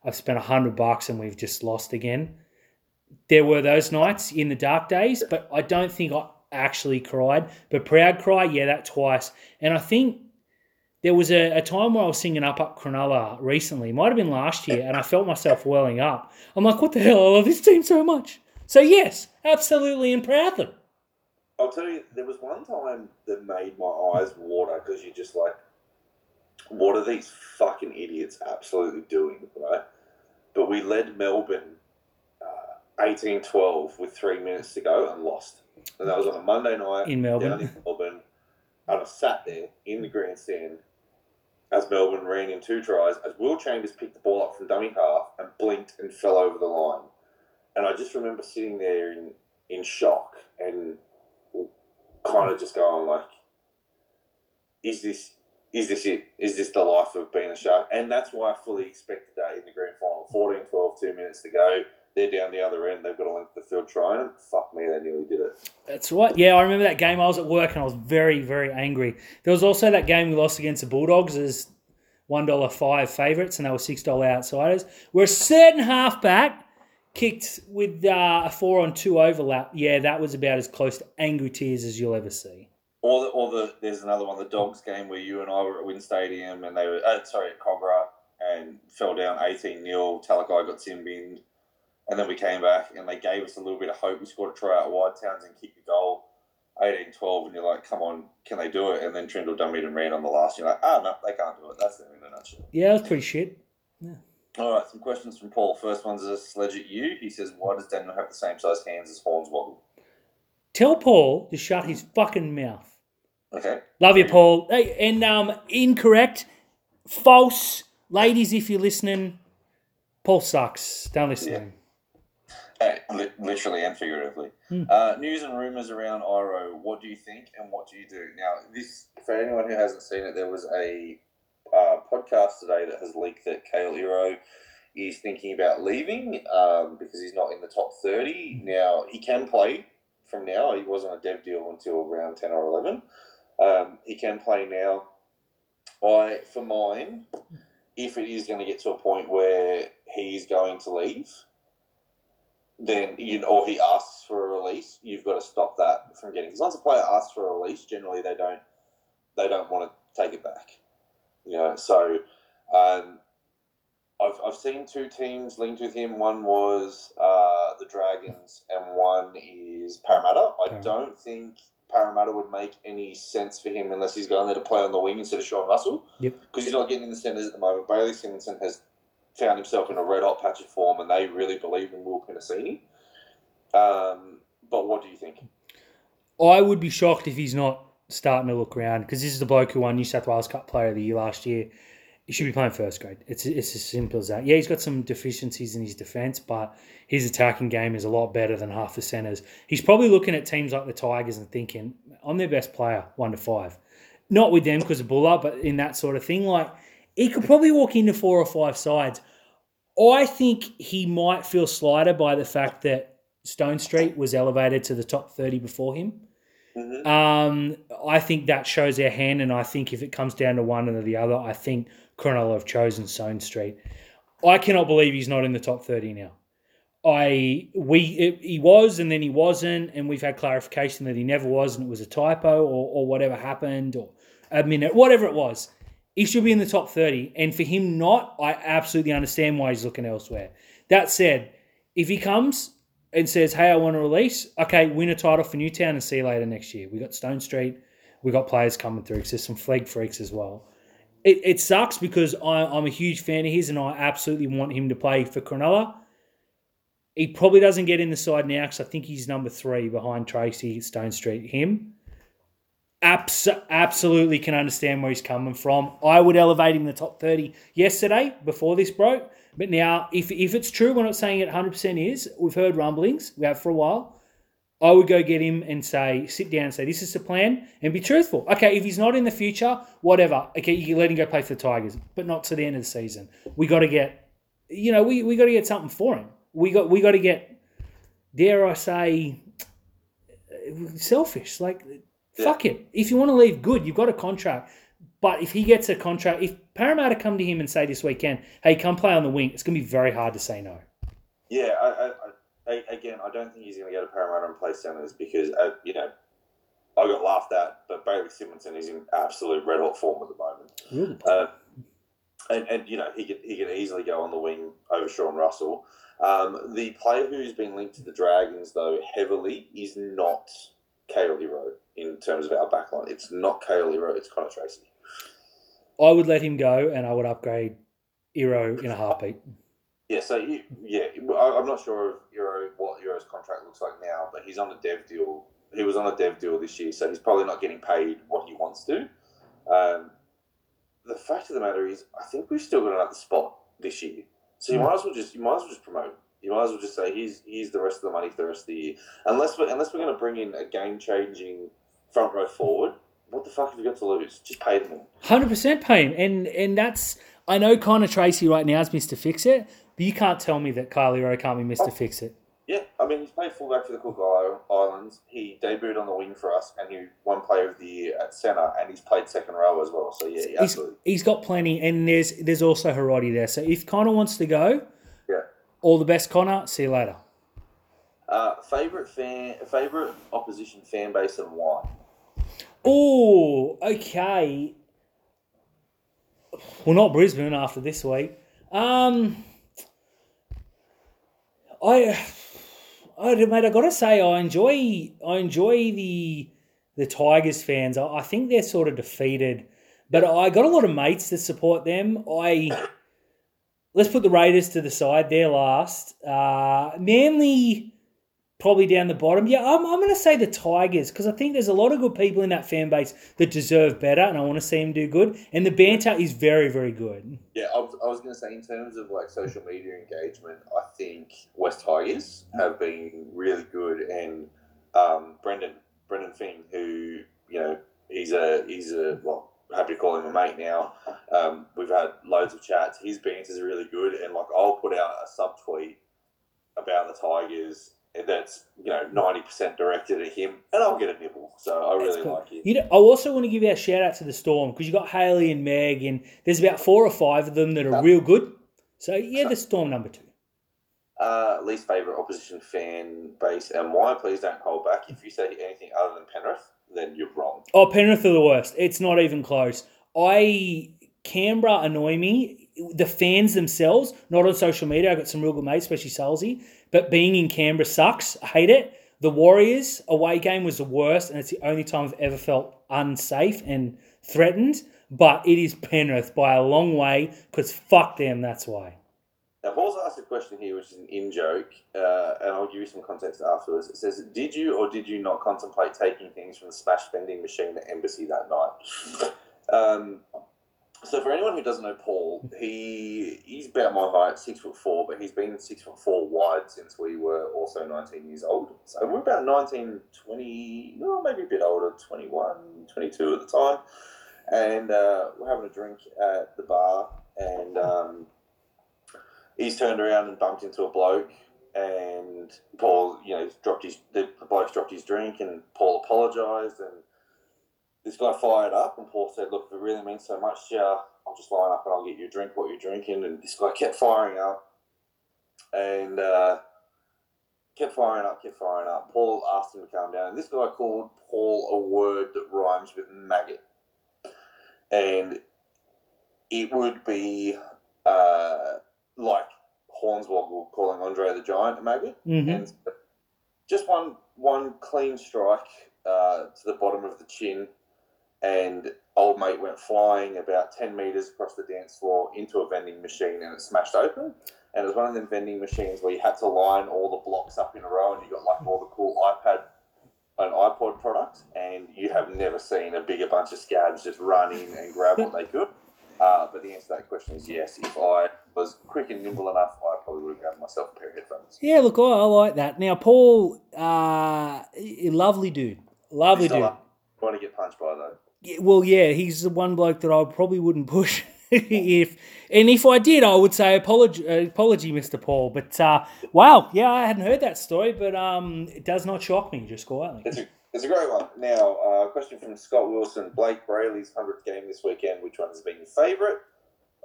I've spent a hundred bucks and we've just lost again. There were those nights in the dark days, but I don't think I actually cried. But proud cry, yeah, that twice. And I think there was a, a time where I was singing Up Up Cronulla recently. It might have been last year, and I felt myself welling up. I'm like, what the hell? I love this team so much. So, yes, absolutely, and proudly. I'll tell you, there was one time that made my eyes water, because you're just like, what are these fucking idiots absolutely doing, right? But we led Melbourne uh, eighteen twelve with three minutes to go and lost. And that was on a Monday night in Melbourne. Down in Melbourne. And I sat there in the grandstand as Melbourne ran in two tries, as Will Chambers picked the ball up from dummy half and blinked and fell over the line. And I just remember sitting there in, in shock and kind of just going like, is this is this it? Is this the life of being a Shark? And that's why I fully expected that in the grand final. fourteen twelve, two minutes to go. They're down the other end. They've got to length the field try, and fuck me, they nearly did it. That's right. Yeah, I remember that game. I was at work, and I was very, very angry. There was also that game we lost against the Bulldogs as one dollar five favourites, and they were six dollars outsiders. We're a certain halfback kicked with uh, a four on two overlap. Yeah, that was about as close to angry tears as you'll ever see. Or the, or the there's another one, the Dogs game, where you and I were at Wynn Stadium, and they were, oh, sorry, at Cogra, and fell down eighteen nil. Talakai got sin-binned. And then we came back, and they gave us a little bit of hope. We scored a try out wide, Townsend kicked the goal, eighteen twelve, and you're like, come on, can they do it? And then Trindall dummied and ran on the last. You're like, oh, no, they can't do it. That's them in a nutshell. Yeah, that's pretty shit. Yeah. All right, some questions from Paul. First one's a sledge at you. He says, why does Daniel have the same size hands as Hornswoggle? Tell Paul to shut his fucking mouth. Okay. Love you, Paul. Hey, and um, incorrect, false. Ladies, if you're listening, Paul sucks. Don't listen to yeah. him. Hey, literally and figuratively. Hmm. Uh, news and rumours around Iro. What do you think and what do you do? Now, this, for anyone who hasn't seen it, there was a uh, podcast today that has leaked that Kyle Lero is thinking about leaving um, because he's not in the top thirty. Now, he can play from now. He wasn't a dev deal until around ten or eleven. Um, he can play now. I, for mine, if it is going to get to a point where he's going to leave, then you know, or he asks for a release, you've got to stop that from getting. Because once a player asks for a release, generally they don't they don't want to take it back. You know, so um, I've I've seen two teams linked with him. One was uh, the Dragons, and one is Parramatta. I don't think Parramatta would make any sense for him unless he's going there to play on the wing instead of Sean Russell. Yep. Because he's not getting in the centres at the moment. Bailey Simonson has found himself in a red-hot patch of form, and they really believe in Will Penasini. Um, but what do you think? I would be shocked if he's not starting to look around, because this is the bloke who won New South Wales Cup Player of the Year last year. He should be playing first grade. It's it's as simple as that. Yeah, he's got some deficiencies in his defence, but his attacking game is a lot better than half the centres. He's probably looking at teams like the Tigers and thinking, I'm their best player, one to five. Not with them because of Buller, but in that sort of thing. Like, he could probably walk into four or five sides. I think he might feel slighted by the fact that Stonestreet was elevated to the top thirty before him. Mm-hmm. Um, I think that shows their hand, and I think if it comes down to one or the other, I think Cronulla have chosen Stonestreet. I cannot believe he's not in the top thirty now. I we it, he was, and then he wasn't, and we've had clarification that he never was, and it was a typo or, or whatever happened, or a minute, whatever it was. He should be in the top thirty, and for him not, I absolutely understand why he's looking elsewhere. That said, if he comes and says, hey, I want to release, okay, win a title for Newtown and see you later next year. We got Stonestreet, we got players coming through, because there's some flag freaks as well. It, it sucks because I, I'm a huge fan of his and I absolutely want him to play for Cronulla. He probably doesn't get in the side now because I think he's number three behind Tracy, Stonestreet, him. Abs- absolutely can understand where he's coming from. I would elevate him in the top thirty yesterday before this broke. But now, if if it's true, we're not saying it one hundred percent is. We've heard rumblings. We have for a while. I would go get him and say, sit down and say, this is the plan, and be truthful. Okay, if he's not in the future, whatever. Okay, you can let him go play for the Tigers, but not to the end of the season. We got to get, you know, we we got to get something for him. We got we got to get, dare I say, selfish. Like, fuck it. If you want to leave, good. You've got a contract. But if he gets a contract, if Parramatta come to him and say this weekend, hey, come play on the wing, it's going to be very hard to say no. Yeah, I, I, I, again, I don't think he's going to go to Parramatta and play centres because, uh, you know, I got laughed at, but Bailey Simonson is in absolute red-hot form at the moment. Mm. Uh, and, and, you know, he could, he could easily go on the wing over Sean Russell. Um, the player who's been linked to the Dragons, though, heavily is not Kyle Lero in terms of our backline. It's not Kyle Lero, it's Connor Tracy. I would let him go, and I would upgrade Hiro in a heartbeat. Yeah, so you, yeah, I'm not sure of Hiro, what Hiro's contract looks like now, but he's on a dev deal. He was on a dev deal this year, so he's probably not getting paid what he wants to. Um, the fact of the matter is, I think we've still got another spot this year, so you might as well just you might as well just promote. You might as well just say here's here's the rest of the money for the rest of the year, unless we're, unless we're going to bring in a game changing front row forward. What the fuck have you got to lose? Just pay them all. one hundred percent pay him. And and that's, I know Connor Tracy right now is Mister Fix-It, but you can't tell me that Kyle Lero can't be Mister Oh, Fix-It. Yeah, I mean, he's played fullback for the Cook Islands. He debuted on the wing for us, and he won Player of the Year at centre, and he's played second row as well. So, yeah, he he's, absolutely. He's got plenty, and there's there's also Hiroti there. So, if Connor wants to go, yeah, all the best, Connor. See you later. Uh, favourite fan, favourite opposition fan base and why? Oh, okay. Well, not Brisbane after this week. Um, I, I mate, I gotta say, I enjoy, I enjoy the the Tigers fans. I, I think they're sort of defeated, but I got a lot of mates that support them. I let's put the Raiders to the side. They're last. Uh, Manly. Probably down the bottom. Yeah, I'm, I'm going to say the Tigers because I think there's a lot of good people in that fan base that deserve better and I want to see them do good. And the banter is very, very good. Yeah, I was, I was going to say in terms of like social media engagement, I think West Tigers have been really good. And um, Brendan, Brendan Finn, who, you know, he's a, he's a well, happy to call him a mate now. Um, we've had loads of chats. His banter is really good. And like I'll put out a sub-tweet about the Tigers that's, you know, ninety percent directed at him, and I'll get a nibble. So I really cool. like it. You know, I also want to give our shout-out to the Storm, because you've got Haley and Meg, and there's about four or five of them that are um, real good. So, yeah, the Storm number two. Uh, least favourite opposition fan base, and why? Please don't hold back. If you say anything other than Penrith, then you're wrong. Oh, Penrith are the worst. It's not even close. I Canberra annoy me. The fans themselves, not on social media. I've got some real good mates, especially Salzy. But being in Canberra sucks. I hate it. The Warriors away game was the worst, and it's the only time I've ever felt unsafe and threatened. But it is Penrith by a long way, because fuck them, that's why. Now, Paul's asked a question here, which is an in-joke, uh, and I'll give you some context afterwards. It says, did you or did you not contemplate taking things from the smash vending machine at Embassy that night? um, so for anyone who doesn't know Paul, he he's about my height, six foot four, but he's been six foot four wide since we were also nineteen years old. So we're about nineteen, twenty, well, maybe a bit older, twenty-one, twenty-two at the time. And uh, we're having a drink at the bar, and um, he's turned around and bumped into a bloke, and Paul, you know, dropped his the bloke dropped his drink, and Paul apologised, and this guy fired up, and Paul said, "Look, if it really means so much to you, I'll just line up and I'll get you a drink what you're drinking." And this guy kept firing up, and uh, kept firing up, kept firing up. Paul asked him to calm down, and this guy called Paul a word that rhymes with maggot. And it would be uh, like Hornswoggle calling Andre the Giant a maggot. Mm-hmm. And just one one clean strike uh, to the bottom of the chin, and old mate went flying about ten metres across the dance floor into a vending machine, and it smashed open. And it was one of them vending machines where you had to line all the blocks up in a row, and you got like all the cool iPad an iPod product, and you have never seen a bigger bunch of scabs just run in and grab what they could. Uh, but the answer to that question is yes. If I was quick and nimble enough, I probably would have grabbed myself a pair of headphones. Yeah, look, I, I like that. Now, Paul, uh, lovely dude. Lovely dude. Like, trying to get punched by, though. Yeah, well, yeah, he's the one bloke that I probably wouldn't push. if And if I did, I would say apology, apology Mister Paul. But, uh, wow, yeah, I hadn't heard that story, but um, it does not shock me, just quietly. It's a, it's a great one. Now, a uh, question from Scott Wilson. Blake Brayley's one hundredth game this weekend. Which one has been your favourite?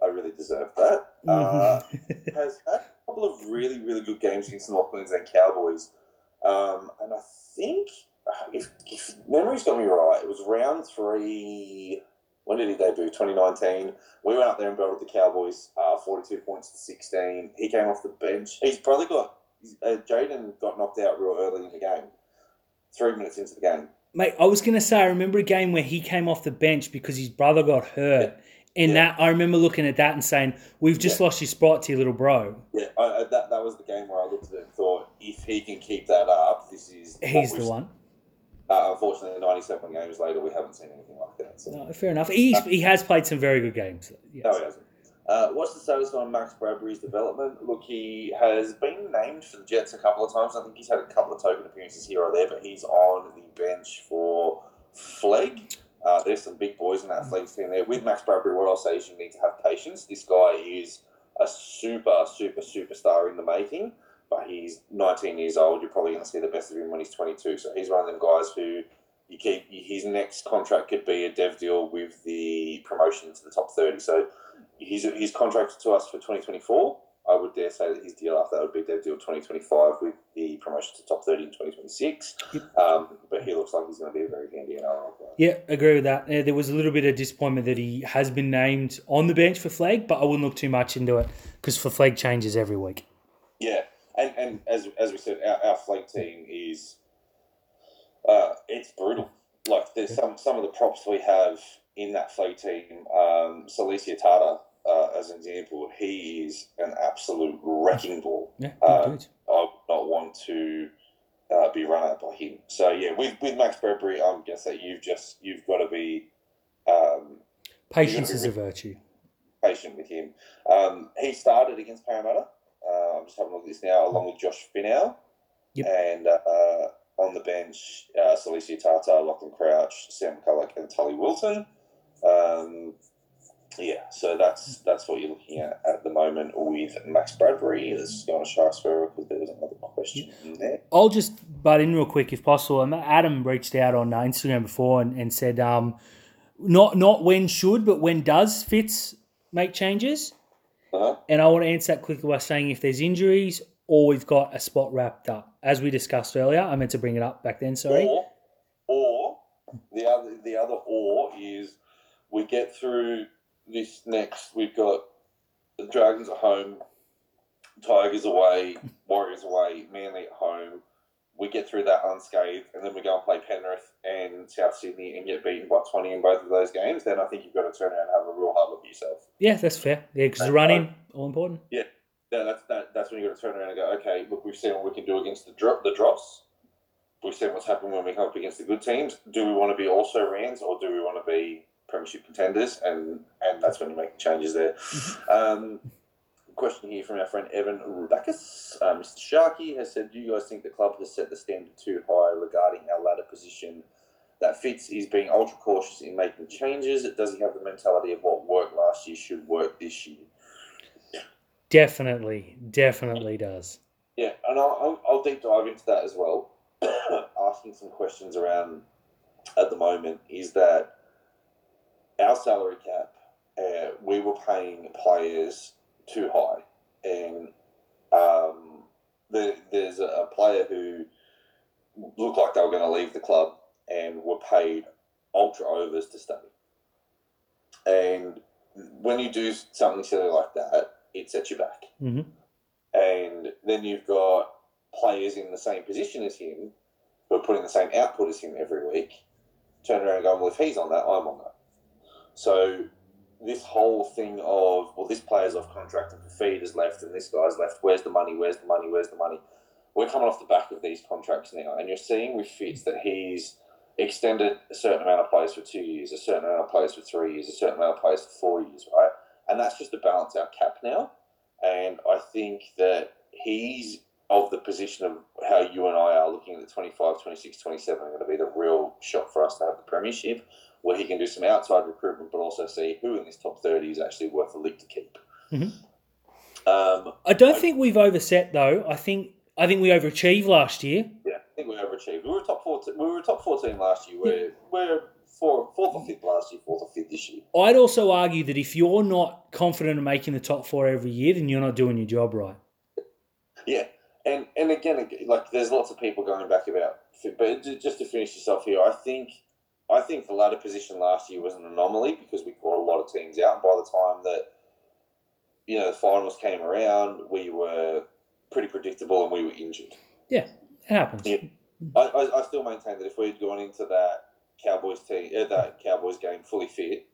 I really deserve that. Mm-hmm. Uh, has had a couple of really, really good games against the North Queensland Cowboys. Um, and I think, if, if memory's got me right, it was round three... When did he debut? twenty nineteen. We went up there and battled the Cowboys, uh, forty-two points to sixteen. He came off the bench. He's probably got uh, Jayden got knocked out real early in the game, three minutes into the game. Mate, I was going to say, I remember a game where he came off the bench because his brother got hurt. Yeah. And yeah. that I remember looking at that and saying, we've just yeah. lost your spot to your little bro. Yeah, I, that, that was the game where I looked at it and thought, if he can keep that up, this is... He's the one. Uh, unfortunately, ninety-seven games later, we haven't seen anything like that. So. No, fair enough. He's, he has played some very good games. Yes. No, he hasn't. Uh, what's the status on Max Bradbury's development? Look, he has been named for the Jets a couple of times. I think he's had a couple of token appearances here or there, but he's on the bench for Flegg. Uh, there's some big boys in that Flegg team there. With Max Bradbury, what I'll say is you need to have patience. This guy is a super, super, superstar in the making. But he's nineteen years old. You're probably going to see the best of him when he's twenty-two. So he's one of them guys who you keep. His next contract could be a dev deal with the promotion to the top thirty. So he's he's contracted to us for twenty twenty-four. I would dare say that his deal after that would be dev deal twenty twenty-five with the promotion to top thirty in twenty twenty-six. Um, but he looks like he's going to be a very handy and I like that. Yeah, agree with that. There was a little bit of disappointment that he has been named on the bench for Flag, but I wouldn't look too much into it because for Flag changes every week. Yeah. And, and as as we said, our, our flag team is uh, it's brutal. Like there's some, some of the props we have in that flag team. Um, Salicia Tata, uh, as an example, he is an absolute wrecking ball. Yeah, uh, I would not want to uh, be run out by him. So yeah, with with Max Bradbury, I'm gonna say you've just you've got to be um, patience is a virtue. Patient with him. Um, he started against Parramatta. Uh, I'm just having a look at this now, along with Josh Finau. Yep. And uh, on the bench, uh, Salicia Tata, Lachlan Crouch, Sam McCulloch and Tully Wilton. Um, yeah, so that's that's what you're looking at at the moment with Max Bradbury. Let's go on a shark sparrow because there was another question. questions in there. I'll just butt in real quick if possible. Adam reached out on Instagram before and, and said, um, not not when should, but when does Fitz make changes? Uh-huh. And I want to answer that quickly by saying if there's injuries or we've got a spot wrapped up, as we discussed earlier. I meant to bring it up back then, sorry. Or, or the other the other or is we get through this next, we've got the Dragons at home, Tigers away, Warriors away, Manly at home. We get through that unscathed, and then we go and play Penrith and South Sydney and get beaten by twenty in both of those games. Then I think you've got to turn around and have a real hard look at yourself. Yeah, that's fair. Yeah, because running, all important. Yeah, that, that's that, that's when you've got to turn around and go, okay, look, we've seen what we can do against the drop, the drops. We've seen what's happened when we come up against the good teams. Do we want to be also Rans, or do we want to be premiership contenders? And and that's when you make changes there. um Question here from our friend Evan Rudakis. Uh, Mister Sharkey has said, do you guys think the club has set the standard too high regarding our ladder position? That Fitz is being ultra cautious in making changes. Does he have the mentality of what worked last year should work this year? Definitely, definitely does. Yeah, and I'll, I'll deep dive into that as well. Asking some questions around at the moment is that our salary cap, uh, we were paying players too high, and um, the, there's a, a player who looked like they were going to leave the club and were paid ultra overs to stay. And when you do something silly like that, it sets you back. Mm-hmm. And then you've got players in the same position as him who are putting the same output as him every week, turn around and go, well, if he's on that, I'm on that. So this whole thing of, well, this player's off contract and Fifita's left and this guy's left, where's the money, where's the money, where's the money? We're coming off the back of these contracts now, and you're seeing with Fitz that he's extended a certain amount of players for two years, a certain amount of players for three years, a certain amount of players for four years, right? And that's just to balance our cap now. And I think that he's of the position of how you and I are looking at the twenty-five, twenty-six, twenty-seven are going to be the real shot for us to have the premiership, where he can do some outside recruitment, but also see who in this top thirty is actually worth a league to keep. Mm-hmm. Um, I don't I, think we've overset though. I think I think we overachieved last year. Yeah, I think we overachieved. We were a top four. We were a top four team last year. We're yeah. we're four, fourth or fifth last year, fourth or fifth this year. I'd also argue that if you're not confident in making the top four every year, then you're not doing your job right. Yeah, and and again, like there's lots of people going back about. But just to finish this off here, I think. I think the ladder position last year was an anomaly because we caught a lot of teams out. By the time that, you know, the finals came around, we were pretty predictable and we were injured. Yeah, it happens. Yeah. I, I, I still maintain that if we'd gone into that Cowboys team, uh, that Cowboys game fully fit,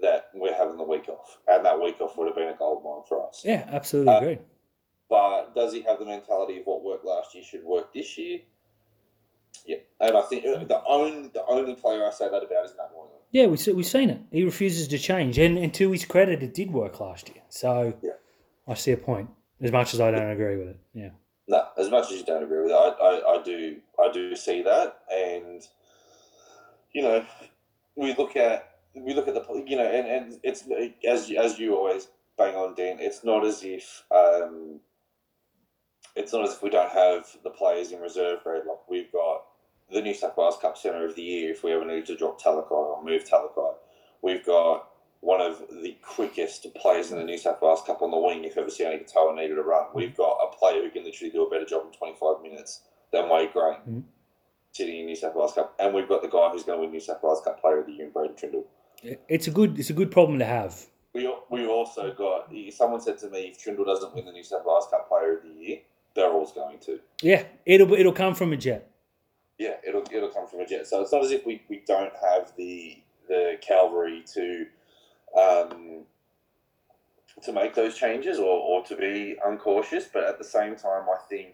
that we're having the week off. And that week off would have been a goldmine for us. Yeah, absolutely uh, agree. But does he have the mentality of what worked last year should work this year? Yeah, and I think the only the only player I say that about is Matt Moylan. Yeah, we we've seen it. He refuses to change, and, and to his credit, it did work last year. So yeah. I see a point. As much as I don't agree with it, yeah. No, as much as you don't agree with it, I, I, I do I do see that, and you know, we look at we look at the you know, and, and it's as as you always bang on, Dan. It's not as if. Um, It's not as if we don't have the players in reserve grade. Like we've got the New South Wales Cup Centre of the Year if we ever need to drop Talakai or move Talakai. We've got one of the quickest players in the New South Wales Cup on the wing if ever Sione Katoa needed a run. We've got a player who can literally do a better job in twenty-five minutes than Wade Graham mm-hmm. sitting in New South Wales Cup. And we've got the guy who's going to win New South Wales Cup Player of the Year in Braydon Trindall. It's a good, it's a good problem to have. We we also got, someone said to me, if Trindall doesn't win the New South Wales Cup Player of the Year, Berrell's going to. Yeah, it'll it'll come from a Jet. Yeah, it'll it'll come from a Jet. So it's not as if we, we don't have the the cavalry to um to make those changes or, or to be uncautious. But at the same time, I think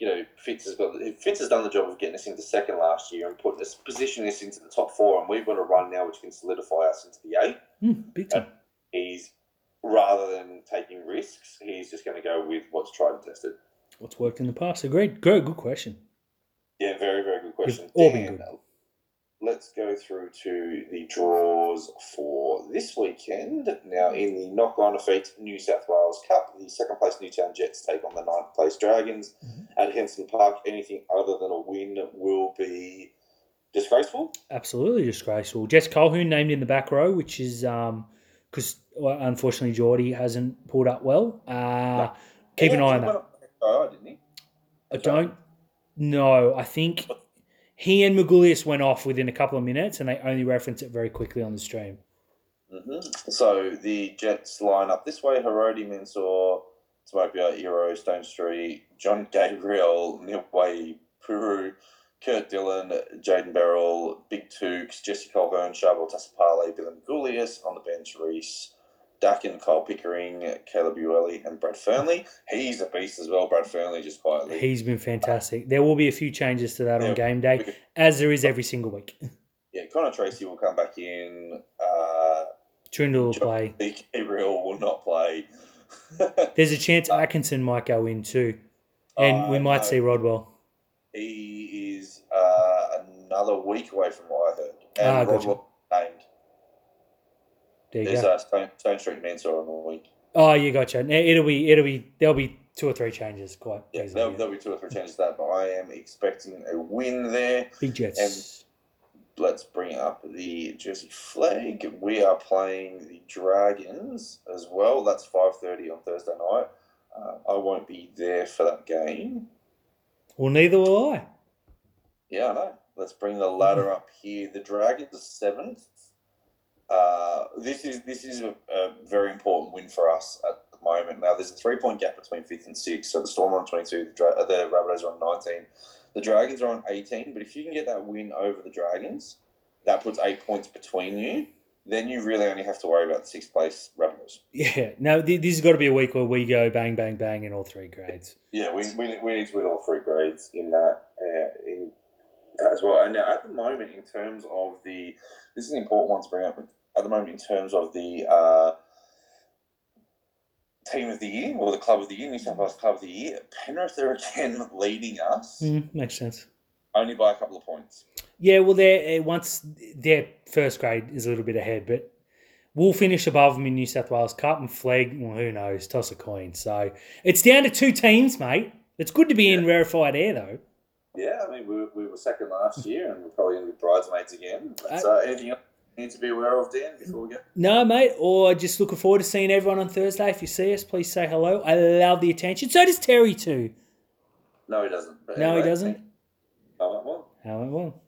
you know Fitz has got Fitz has done the job of getting us into second last year and putting us positioning us into the top four, and we've got a run now which can solidify us into the eight. Mm, big time. And he's rather than taking risks, he's just going to go with what's tried and tested. What's worked in the past? Agreed. Good, good question. Yeah, very, very good question. All been good. Let's go through to the draws for this weekend. Now, in the knock-on effect, New South Wales Cup, the second place Newtown Jets take on the ninth place Dragons, mm-hmm. at Hanson Park, anything other than a win will be disgraceful. Absolutely disgraceful. Jess Colquhoun named in the back row, which is because um, well, unfortunately Geordie hasn't pulled up well. Uh, no. Keep an eye on that. Oh, didn't he? I don't know. I think he and Magoulias went off within a couple of minutes, and they only reference it very quickly on the stream. Mm-hmm. So the Jets line up this way: Hiroti, Mensah, Topia, Ero, Stonestreet, John Gabriel, Nilway, Puru, Kurt Dillon, Jayden Berrell, Big Tooks, Jesse Colquhoun, Shabal Tassapale, Billy Magoulias, on the bench Reese, Dakin, Kyle Pickering, Caleb Ueli, and Brad Fernley. He's a beast as well, Brad Fernley, just quietly. He's been fantastic. There will be a few changes to that yeah, on game day, could, as there is every single week. Yeah, Connor Tracy will come back in. Uh, Trindall will play. Gabriel will not play. There's a chance Atkinson might go in too, and uh, we might no. see Rodwell. He is uh, another week away from what I heard. And ah, Rodwell gotcha. named. There There's a Stone, Stone Street Mensah on all week. Oh, you gotcha. It'll be, it'll be, there'll be two or three changes quite yeah, easily. There'll, yeah. there'll be two or three changes to that, but I am expecting a win there. Big Jets. And let's bring up the Jersey flag. We are playing the Dragons as well. That's five thirty on Thursday night. Uh, I won't be there for that game. Well, neither will I. Yeah, I know. Let's bring the ladder up here. The Dragons are seventh. Uh, this is this is a, a very important win for us at the moment. Now, there's a three-point gap between fifth and sixth. So the Storm are on twenty-two, the, Dra- the Rabbitohs are on nineteen. The Dragons are on eighteen. But if you can get that win over the Dragons, that puts eight points between you. Then you really only have to worry about the sixth-place Rabbitohs. Yeah. Now, th- this has got to be a week where we go bang, bang, bang in all three grades. Yeah, we we, we need to win all three grades in that, uh, in that as well. And now, at the moment, in terms of the – this is an important one to bring up – at the moment in terms of the uh, team of the year or the club of the year, New South Wales club of the year, Penrith are again leading us. Mm, makes sense. Only by a couple of points. Yeah, well, they're once their first grade is a little bit ahead, but we'll finish above them in New South Wales Cup and flag, well, who knows, toss a coin. So it's down to two teams, mate. It's good to be yeah. in rarefied air, though. Yeah, I mean, we, we were second last year and we're probably going to be bridesmaids again. So uh, anything else? Need to be aware of, Dan, before we go? No, mate, or just looking forward to seeing everyone on Thursday. If you see us, please say hello. I love the attention. So does Terry too. No, he doesn't. No, anyway, he doesn't? I went well. I went well.